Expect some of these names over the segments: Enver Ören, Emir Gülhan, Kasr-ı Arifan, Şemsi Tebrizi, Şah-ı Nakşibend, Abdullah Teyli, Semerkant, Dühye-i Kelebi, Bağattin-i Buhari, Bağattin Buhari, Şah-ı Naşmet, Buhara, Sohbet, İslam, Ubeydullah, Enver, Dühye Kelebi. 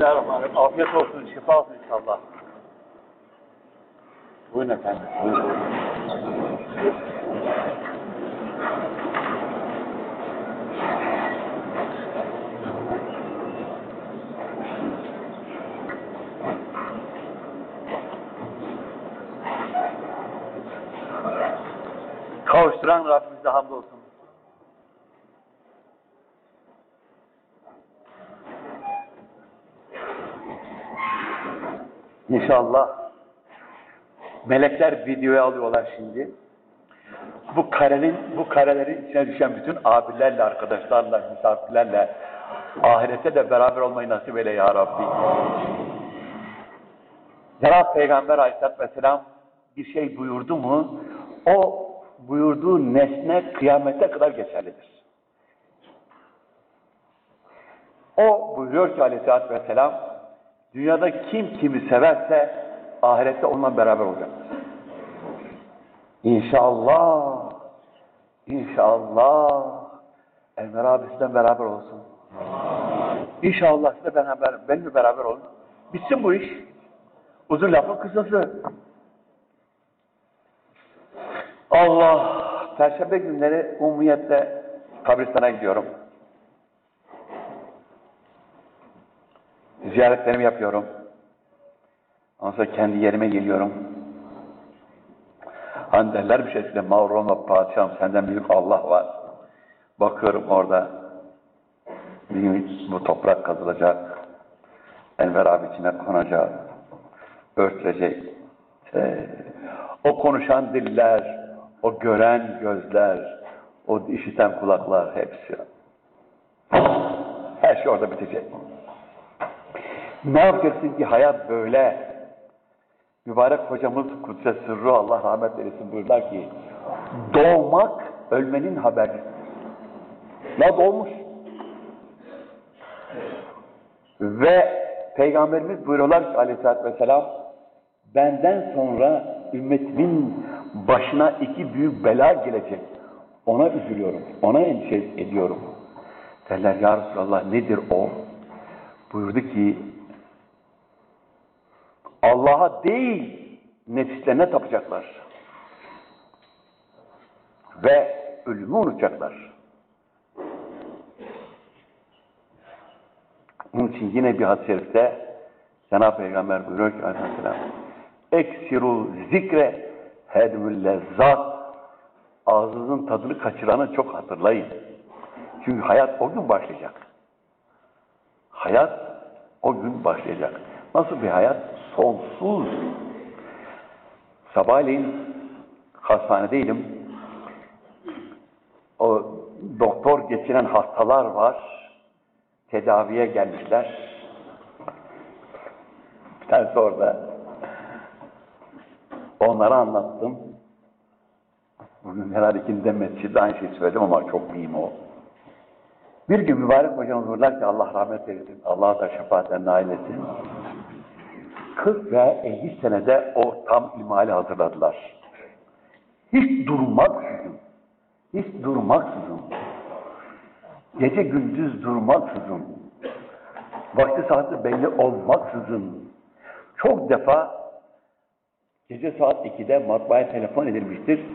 Bismillahirrahmanirrahim. Afiyet olsun, şifa olsun inşallah. Buyurun efendim, buyurun. Kavuşturan Rabbimize hamdolsun. İnşallah melekler videoya alıyorlar şimdi. Bu karelerin içine düşen bütün abilerle, arkadaşlarla, misafirlerle ahirete de beraber olmayı nasip eyle ya Rabbi. Cenab-ı Peygamber Aleyhisselatü Vesselam bir şey buyurdu mu, o buyurduğu nesne kıyamete kadar geçerlidir. O buyuruyor ki Aleyhisselatü Vesselam, dünyada kim kimi severse ahirette onunla beraber olacaktır. İnşallah, inşallah Enver abisiyle beraber olsun. İnşallah size benimle beraber olun. Bitsin bu iş. Uzun lafın kısası. Allah, perşembe günleri umumiyetle kabristana gidiyorum. Ziyaretlerimi yapıyorum. Ondan sonra kendi yerime geliyorum. Hani derler bir şekilde, mavroma padişahım, senden büyük Allah var. Bakıyorum orada, bu toprak kazılacak, Enver abi içine konacak, örtülecek. O konuşan diller, o gören gözler, o işiten kulaklar, hepsi. Her şey orada bitecek. Ne yapacaksın ki hayat böyle? Mübarek hocamız Kudüs'e sırrı, Allah rahmet eylesin, buyurlar ki doğmak ölmenin haberi. Ya doğmuş. Ve Peygamberimiz buyuruyorlar ki Aleyhisselatü Vesselam, benden sonra ümmetimin başına iki büyük bela gelecek. Ona üzülüyorum, ona endişe ediyorum. Derler ya Resulallah, nedir o? Buyurdu ki Allah'a değil, nefislerine tapacaklar. Ve ölümü unutacaklar. Onun için yine bir hadis-i şerifte Cenab-ı Peygamber buyuruyor ki Aleyhisselam, "Eksirul zikre hedmül lezzat." Ağzınızın tadını kaçıranı çok hatırlayın. Çünkü hayat o gün başlayacak. Hayat o gün başlayacak. Nasıl bir hayat? Sonsuz. Sabahleyin hastanedeydim. O doktor geçiren hastalar var. Tedaviye gelmişler. Bir tanesi orada. Onlara anlattım. Bugün herhalde ikinde mescide aynı şeyi söyledim ama çok mühim o. Bir gün mübarek hocam olurlar ki Allah rahmet eylesin. Allah'a da şefaatle nail etsin. 40 ve 50 senede o tam imali hazırladılar. Hiç durmaksızın, hiç durmaksızın, gece gündüz durmaksızın, vakti saati belli olmaksızın, çok defa gece saat 2'de matbaaya telefon edilmiştir,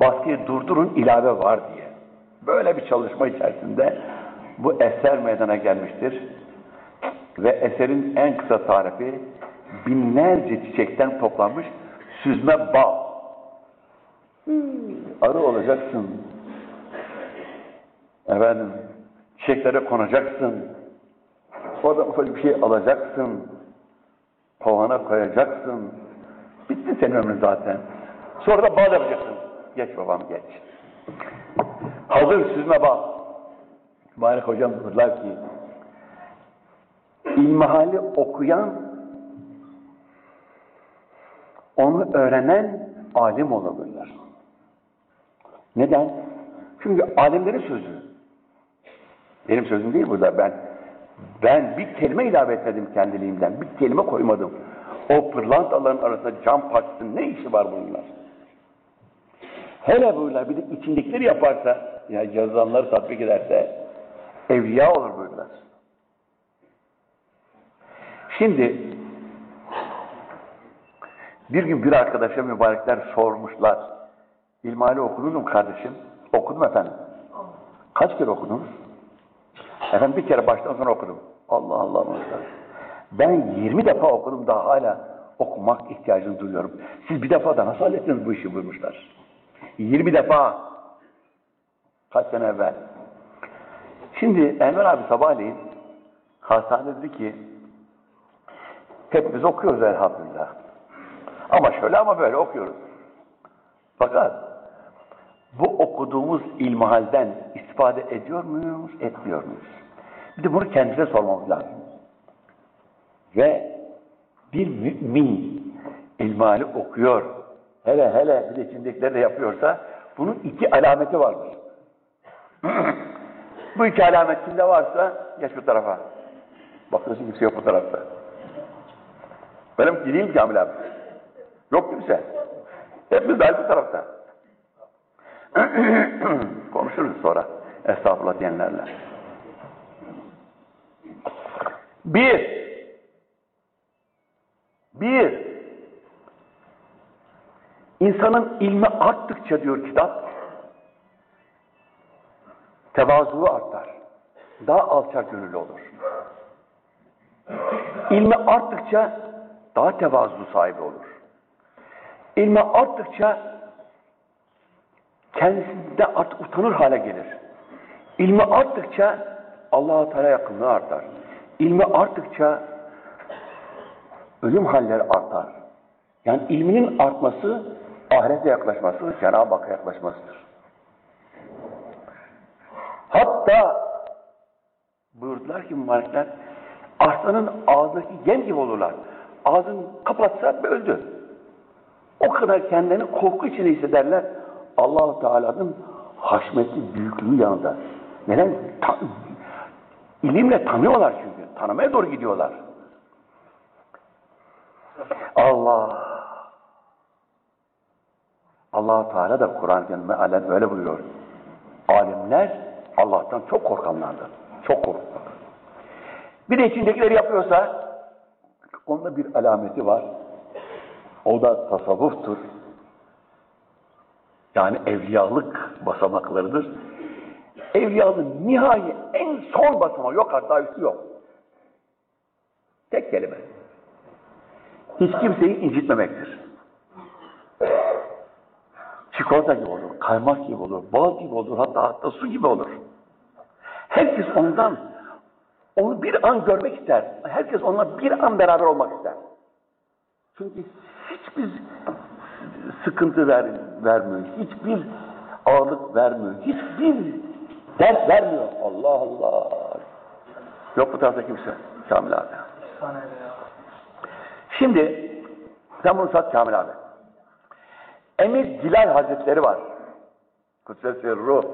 baskıyı durdurun, ilave var diye. Böyle bir çalışma içerisinde bu eser meydana gelmiştir. Ve eserin en kısa tarifi, binlerce çiçekten toplanmış süzme bal. Arı olacaksın. Efendim, çiçeklere konacaksın. Oradan bir şey alacaksın. Kovana koyacaksın. Bitti senin ömrün zaten. Sonra da bal yapacaksın. Geç babam, geç. Hazır süzme bal. Mübarek hocam buyurlar ki, İlmihali okuyan, onu öğrenen alim olabilirler. Neden? Çünkü alimlerin sözü. Benim sözüm değil burada. Ben bir kelime ilave etmedim kendiliğimden. Bir kelime koymadım. O pırlantaların arasında cam parçasının ne işi var bunlar? Hele böyle bir de içindikleri yaparsa, yani yazılanları tatbik ederse evliya olur bunlar. Şimdi bir gün bir arkadaşa mübarekler sormuşlar. İlmihali okudunuz mu kardeşim? Okudum efendim. Kaç kere okudunuz? Efendim bir kere baştan sona okudum. Allah Allah. Ben 20 defa okudum, daha hala okumak ihtiyacını duyuyorum. Siz bir defa da nasıl hallettiniz bu işi buyurmuşlar. 20 defa. Kaç sene evvel. Şimdi Enver abi sabahleyin hastanede dedi ki hepimiz okuyoruz elhamdülillah. Ama şöyle ama böyle okuyoruz. Fakat bu okuduğumuz ilmihalden istifade ediyor muyuz, etmiyor muyuz? Bir de bunu kendine sormamız lazım. Ve bir mümin ilmihali okuyor, hele hele bir de içindekileri de yapıyorsa bunun iki alameti vardır. Bu iki alamet kimde varsa geç bu tarafa. Bakıyorsun kimse yok bu tarafta. Benim gideyim Kamil abi. Yok kimse. Hepimiz de bu tarafta. Konuşuruz sonra. Estağfurullah diyenlerle. Bir. İnsanın ilmi arttıkça diyor kitap, tevazu artar. Daha alçak gönüllü olur. İlmi arttıkça daha tevazu sahibi olur. İlmi arttıkça kendisinde artık utanır hale gelir. İlmi arttıkça Allah-u Teala yakınlığı artar. İlmi arttıkça ölüm halleri artar. Yani ilminin artması ahirete yaklaşması, Cenab-ı Hakk'a yaklaşmasıdır. Hatta buyurdular ki mübarekler, aslanın ağzındaki yem gibi olurlar. Ağzını kapatsa öldü. O kadar kendilerini korku içinde hissederler. Allah-u Teala'nın haşmetli büyüklüğü yanında. Neden? İlimle tanıyorlar çünkü. Tanımaya doğru gidiyorlar. Allah-u Teala da Kur'an-ı Kerim'de böyle buyuruyor. Alimler Allah'tan çok korkanlardır. Çok korktular. Bir de içindekileri yapıyorsa onda bir alameti var. O da tasavvuftur. Yani evliyalık basamaklarıdır. Evliyalığın nihai en son basamağı yok, hatta üstü yok. Tek kelime. Hiç kimseyi incitmemektir. Çikolata gibi olur, kaymak gibi olur, bal gibi olur, hatta su gibi olur. Herkes ondan, onu bir an görmek ister. Herkes onunla bir an beraber olmak ister. Çünkü hiçbir sıkıntı vermiyor, hiçbir ağırlık vermiyor, hiçbir dert vermiyor. Allah Allah. Yok bu tarafta kimse. Kamil abi. Şimdi sen bunu sat Kamil abi. Emir Gülhan Hazretleri var. Kutsesi Ruh.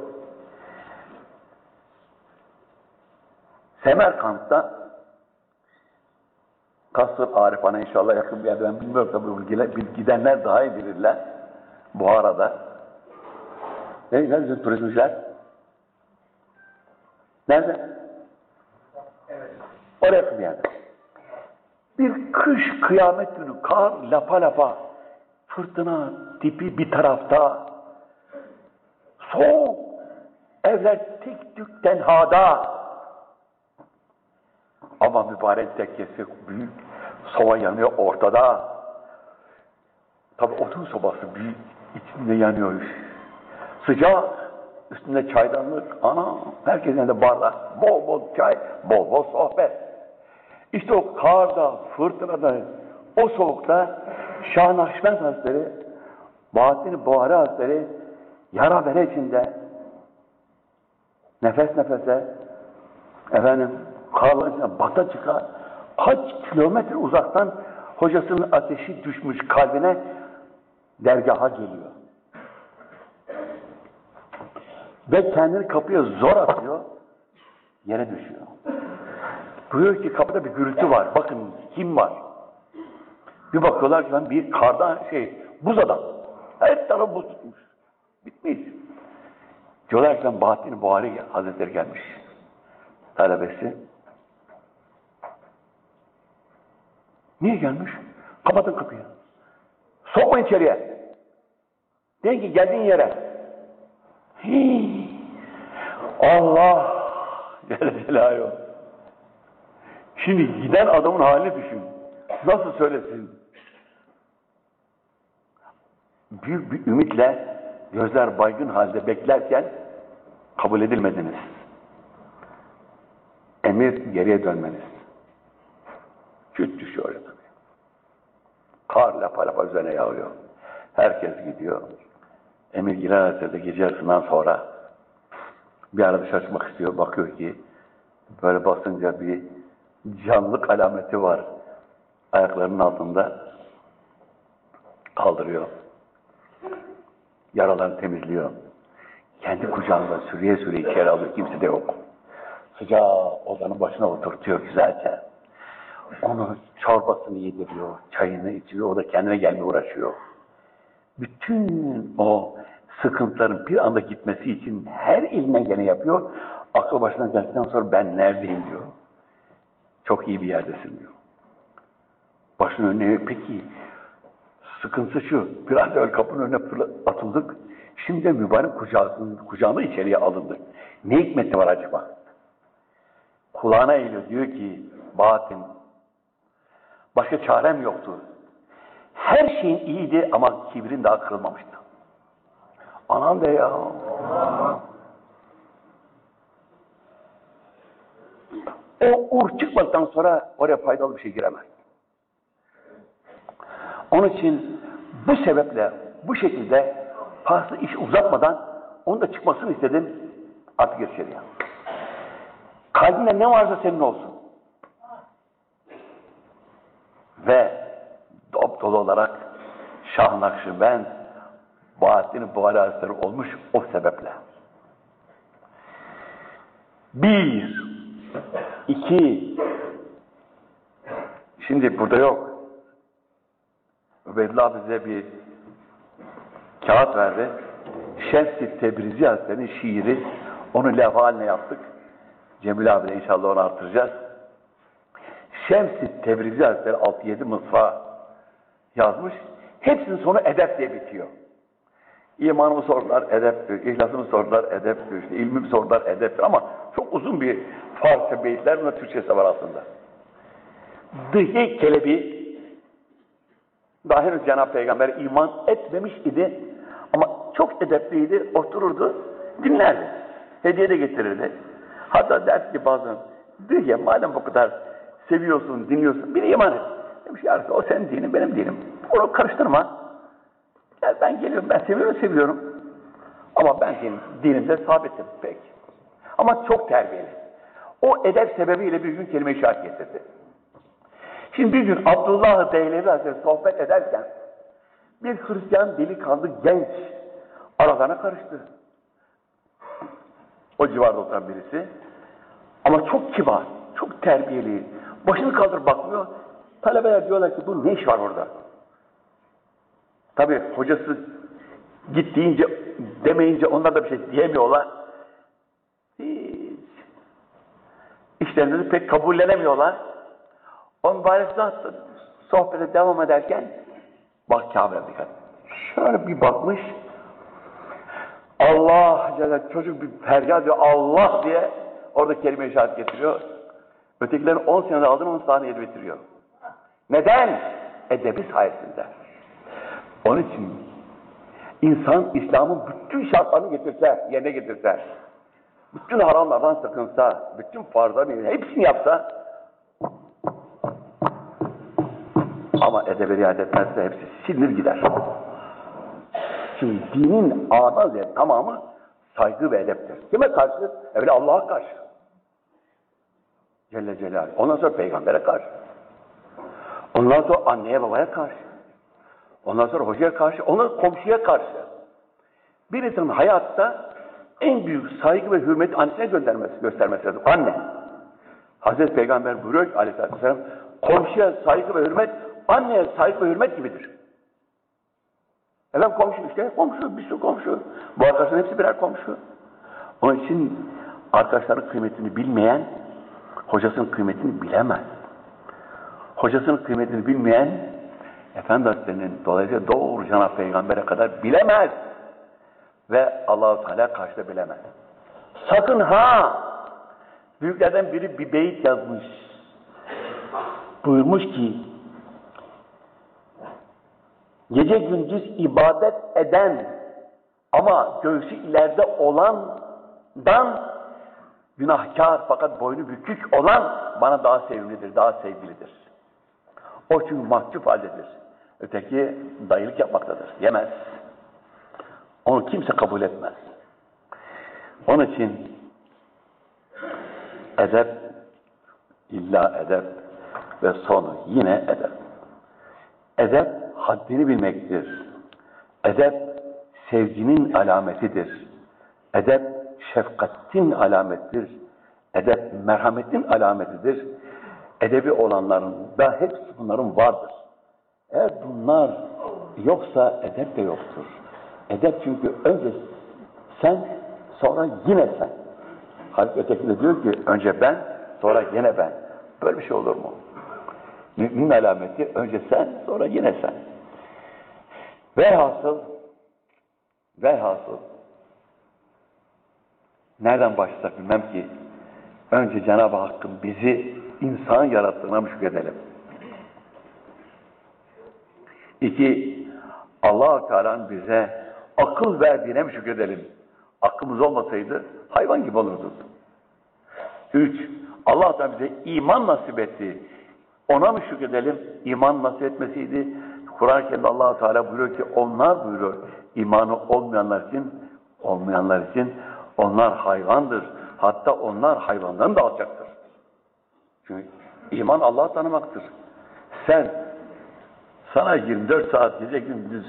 Semerkant'ta Kasr-ı Arifana inşallah yakın bir yerde, ben bilmiyorum tabii, gidenler daha iyi bilirler. Buhara'da. Nerede bizim turizmciler? Nerede? Evet. Oraya yakın bir yerde. Bir kış kıyamet günü kar lapa lapa, fırtına tipi bir tarafta, soğuk, evler tek tük tenhada. Ama mübarek tekkesi büyük, soba yanıyor ortada. Tabi odun sobası büyük, içinde yanıyor. Sıcak, üstünde çaydanlık, ana, herkesin elinde bardak, bol bol çay, bol bol sohbet. İşte o karda, fırtınada, o soğukta Şah-ı Naşmet Hazretleri, Bağattin-i Buhari Hazretleri yara bere içinde nefes nefese, efendim karların içine bata çıkar, kaç kilometre uzaktan hocasının ateşi düşmüş kalbine dergaha geliyor. Ve kendini kapıya zor atıyor, yere düşüyor. Duyuyor ki kapıda bir gürültü var, bakın kim var? Bir bakıyorlar ki lan bir kardan buz adam. Her tarafı buz tutmuş. Bitmiş. Diyorlar ki Bağattin-i Buhari Hazretleri gelmiş. Talebesi. Niye gelmiş? Kapatın kapıyı. Sokma içeriye. Deyin ki geldiğin yere. Hii. Allah Celle Celaluhu. Şimdi giden adamın halini düşün. Nasıl söylesin? Büyük bir ümitle gözler baygın halde beklerken kabul edilmediniz. Emir geriye dönmeniz. Küt düşüyor. Kar lapa lapa üzerine yağıyor. Herkes gidiyor. Emir Gülhan'da gece yarısından sonra bir ara dışarı çıkmak istiyor. Bakıyor ki böyle basınca bir canlılık alameti var. Ayaklarının altında kaldırıyor. Yaralarını temizliyor. Kendi kucağında sürüye sürüye içeri alıyor. Kimse de yok. Sıcak odanın başına oturtuyor güzelce. Onu çorbasını yediriyor, çayını içiyor. O da kendine gelmeye uğraşıyor. Bütün o sıkıntıların bir anda gitmesi için her elinden gene yapıyor. Aklı başına geldikten sonra ben neredeyim diyor. Çok iyi bir yerdesin diyor. Başının önüne peki sıkıntısı şu, biraz öyle kapının önüne atıldık. Şimdi de mübarek kucağına içeriye alındık. Ne hikmeti var acaba? Kulağına eğiliyor. Diyor ki Bağattin, başka çarem yoktu. Her şeyin iyiydi ama kibrin daha kırılmamıştı. Anam be ya. O uğur çıkmadan sonra oraya faydalı bir şey giremez. Onun için bu sebeple, bu şekilde fazla iş uzatmadan onun da çıkmasını istedim. Artık içeriye. Kalbinde ne varsa senin olsun. Ve dolu olarak Şah-ı Nakşibend, Bağattin-i Buhari Hazretleri olmuş o sebeple. 1, 2 Şimdi burada yok. Ubeydullah bize bir kağıt verdi. Şemsi Tebrizi Hazretleri'nin şiiri. Onu levha haline yaptık. Cemil abi de inşallah onu artıracağız. Şemsi Tebrizi Hazretleri 6-7 mısra yazmış. Hepsinin sonu edep diye bitiyor. İmanımı sordular, edep diyor. İhlasımı sordular, edep diyor. İşte ilmimi sordular, edep diyor. Ama çok uzun bir Farsça beyitler. Buna Türkçesi var aslında. Dühye-i Kelebi daha henüz Cenab-ı Peygamber iman etmemiş idi. Ama çok edepliydi. Otururdu, dinlerdi. Hediye de getirirdi. Hatta derdi ki bazen, Dühye madem bu kadar seviyorsun, dinliyorsun, bir iman et. Demiş ya o senin dinin, benim dinim. Onu karıştırma. Gel ben geliyorum, ben seviyorum. Ama ben dinimde sabitim pek. Ama çok terbiyeli. O edep sebebiyle bir gün kelime-i şehadet getirdi. Şimdi bir gün Abdullah-ı Teyli Hazretleri sohbet ederken bir Hristiyan delikanlı genç aralarına karıştı. O civarda oturan birisi. Ama çok kibar, çok terbiyeli. Başını kaldırıp bakmıyor. Talebeler diyorlar ki bu ne iş var orada? Tabii hocası git deyince, demeyince onlar da bir şey diyemiyorlar. Hiç. İşlerini pek kabullenemiyorlar. O mübarekler sohbete devam ederken bak Kabe'ye dikkat. Şöyle bir bakmış. Allah Celle, çocuk bir feryat diyor Allah diye orada kelime-i şehadet getiriyor. Ötekilerin 10 senede aldığını 10 saniyede bitiriyor. Neden? Edebi sayesinde. Onun için insan İslam'ın bütün şartlarını getirse, yerine getirse, bütün haramlardan sakınsa, bütün farzların hepsini yapsa ama edebe riayet etmezse hepsi silinir gider. Şimdi dinin a'dan z'ye tamamı saygı ve edeptir. Kime karşı? Evvela Allah'a karşı. Celle Celaluhu. Ondan sonra Peygamber'e karşı. Ondan sonra anneye babaya karşı. Ondan sonra hocaya karşı. Ondan sonra komşuya karşı. Bir insanın hayatta en büyük saygı ve hürmeti annesine göstermesi lazım. Anne. Hazreti Peygamber buyuruyor ki aleyhissalatü vesselam komşuya saygı ve hürmet anneye saygı ve hürmet gibidir. Efendim komşu işte. Komşu. Bir sürü komşu. Bu arkadaşların hepsi birer komşu. Onun için arkadaşların kıymetini bilmeyen hocasının kıymetini bilemez. hocasının kıymetini bilmeyen Efendi Hazretleri'nin dolayısıyla doğru Cenab-ı Peygamber'e kadar bilemez. Ve Allah-u Teala karşıda bilemez. Sakın ha! Büyüklerden biri bir beyit yazmış. Buyurmuş ki, gece gündüz ibadet eden ama göğsü ileride olandan günahkar fakat boynu bükük olan bana daha sevimlidir, daha sevgilidir. O çünkü mahcup haldedir. Öteki dayılık yapmaktadır. Yemez. Onu kimse kabul etmez. Onun için edep, illa edep ve sonu yine edep. Edep haddini bilmektir. Edep sevginin alametidir. Edep şefkatin alametidir. Edep merhametin alametidir. Edebi olanların da hepsi bunların vardır. Eğer bunlar yoksa edep de yoktur. Edep çünkü önce sen, sonra yine sen. Halbuki öteki de diyor ki önce ben, sonra yine ben. Böyle bir şey olur mu? Müminin alameti önce sen, sonra yine sen. Velhasıl nereden başlasak bilmem ki önce Cenab-ı Hakk'ın bizi insan yarattığına şükredelim. İki, Allah-u Teala'nın bize akıl verdiğine mi şükredelim? Aklımız olmasaydı hayvan gibi olurduk. Üç, Allah da bize iman nasip etti. Ona mı şükredelim? İman nasip etmesiydi. Kur'an-ı Kerim'de Allah-u Teala buyuruyor ki onlar buyuruyor. İmanı olmayanlar için onlar hayvandır. Hatta onlar hayvandan da alacaktır. Çünkü iman Allah'ı tanımaktır. Sana 24 saat gece gündüz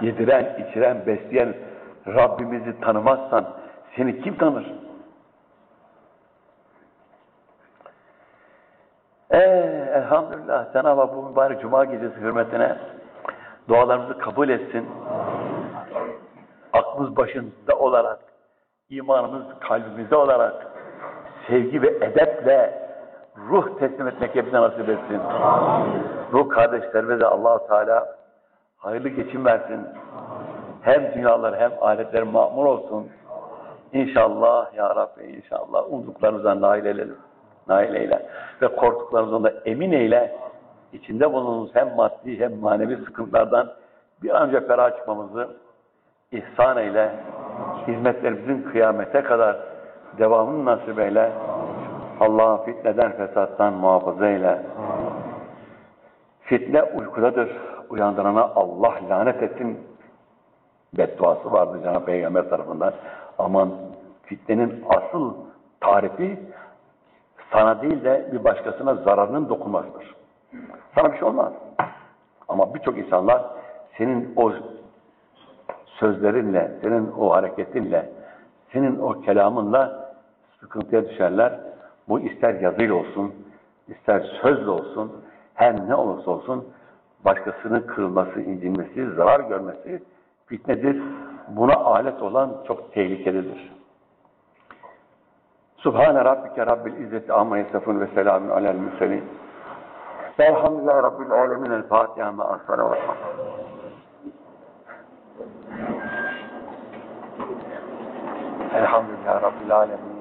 yediren, içiren, besleyen Rabbimizi tanımazsan seni kim tanır? Elhamdülillah Cenab-ı Hak bu mübarek Cuma gecesi hürmetine dualarımızı kabul etsin. Aklımız başında olarak, imanımız kalbimizde olarak sevgi ve edeple ruh teslim etmek hepsine nasip etsin. Ruh kardeşlerimize Allah-u Teala hayırlı geçim versin. Hem dünyalar hem ahiretler mamur olsun. İnşallah ya Rabbi inşallah umduklarımızdan nail eyle. Ve korktuklarımızdan da emin eyle. İçinde bulunduğumuz hem maddi hem manevi sıkıntılardan bir an önce ferah çıkmamızı ihsan eyle. Hizmetlerimizin kıyamete kadar devamını nasip eyle. Allah fitneden, fesattan muhafaza eyle. Fitne uykudadır. Uyandırana Allah lanet etsin. Bedduası vardı Cenab-ı Peygamber tarafından. Aman fitnenin asıl tarifi sana değil de bir başkasına zararının dokunmasıdır. Sana bir şey olmaz. Ama birçok insanlar senin o sözlerinle, senin o hareketinle, senin o kelamınla sıkıntıya düşerler. Bu ister yazıyla olsun, ister sözle olsun, her ne olursa olsun başkasının kırılması, incinmesi, zarar görmesi fitnedir. Buna alet olan çok tehlikelidir. Subhane Rabbike Rabbil İzzeti Amma Yesefun ve Selamun Alel Müselin. Elhamdülillahi Rabbil Alemin. El Fatiha ve Asfara ve Elhamdülillahi Rabbil Alemin.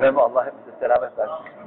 Ve Allah hepimize selamet versin.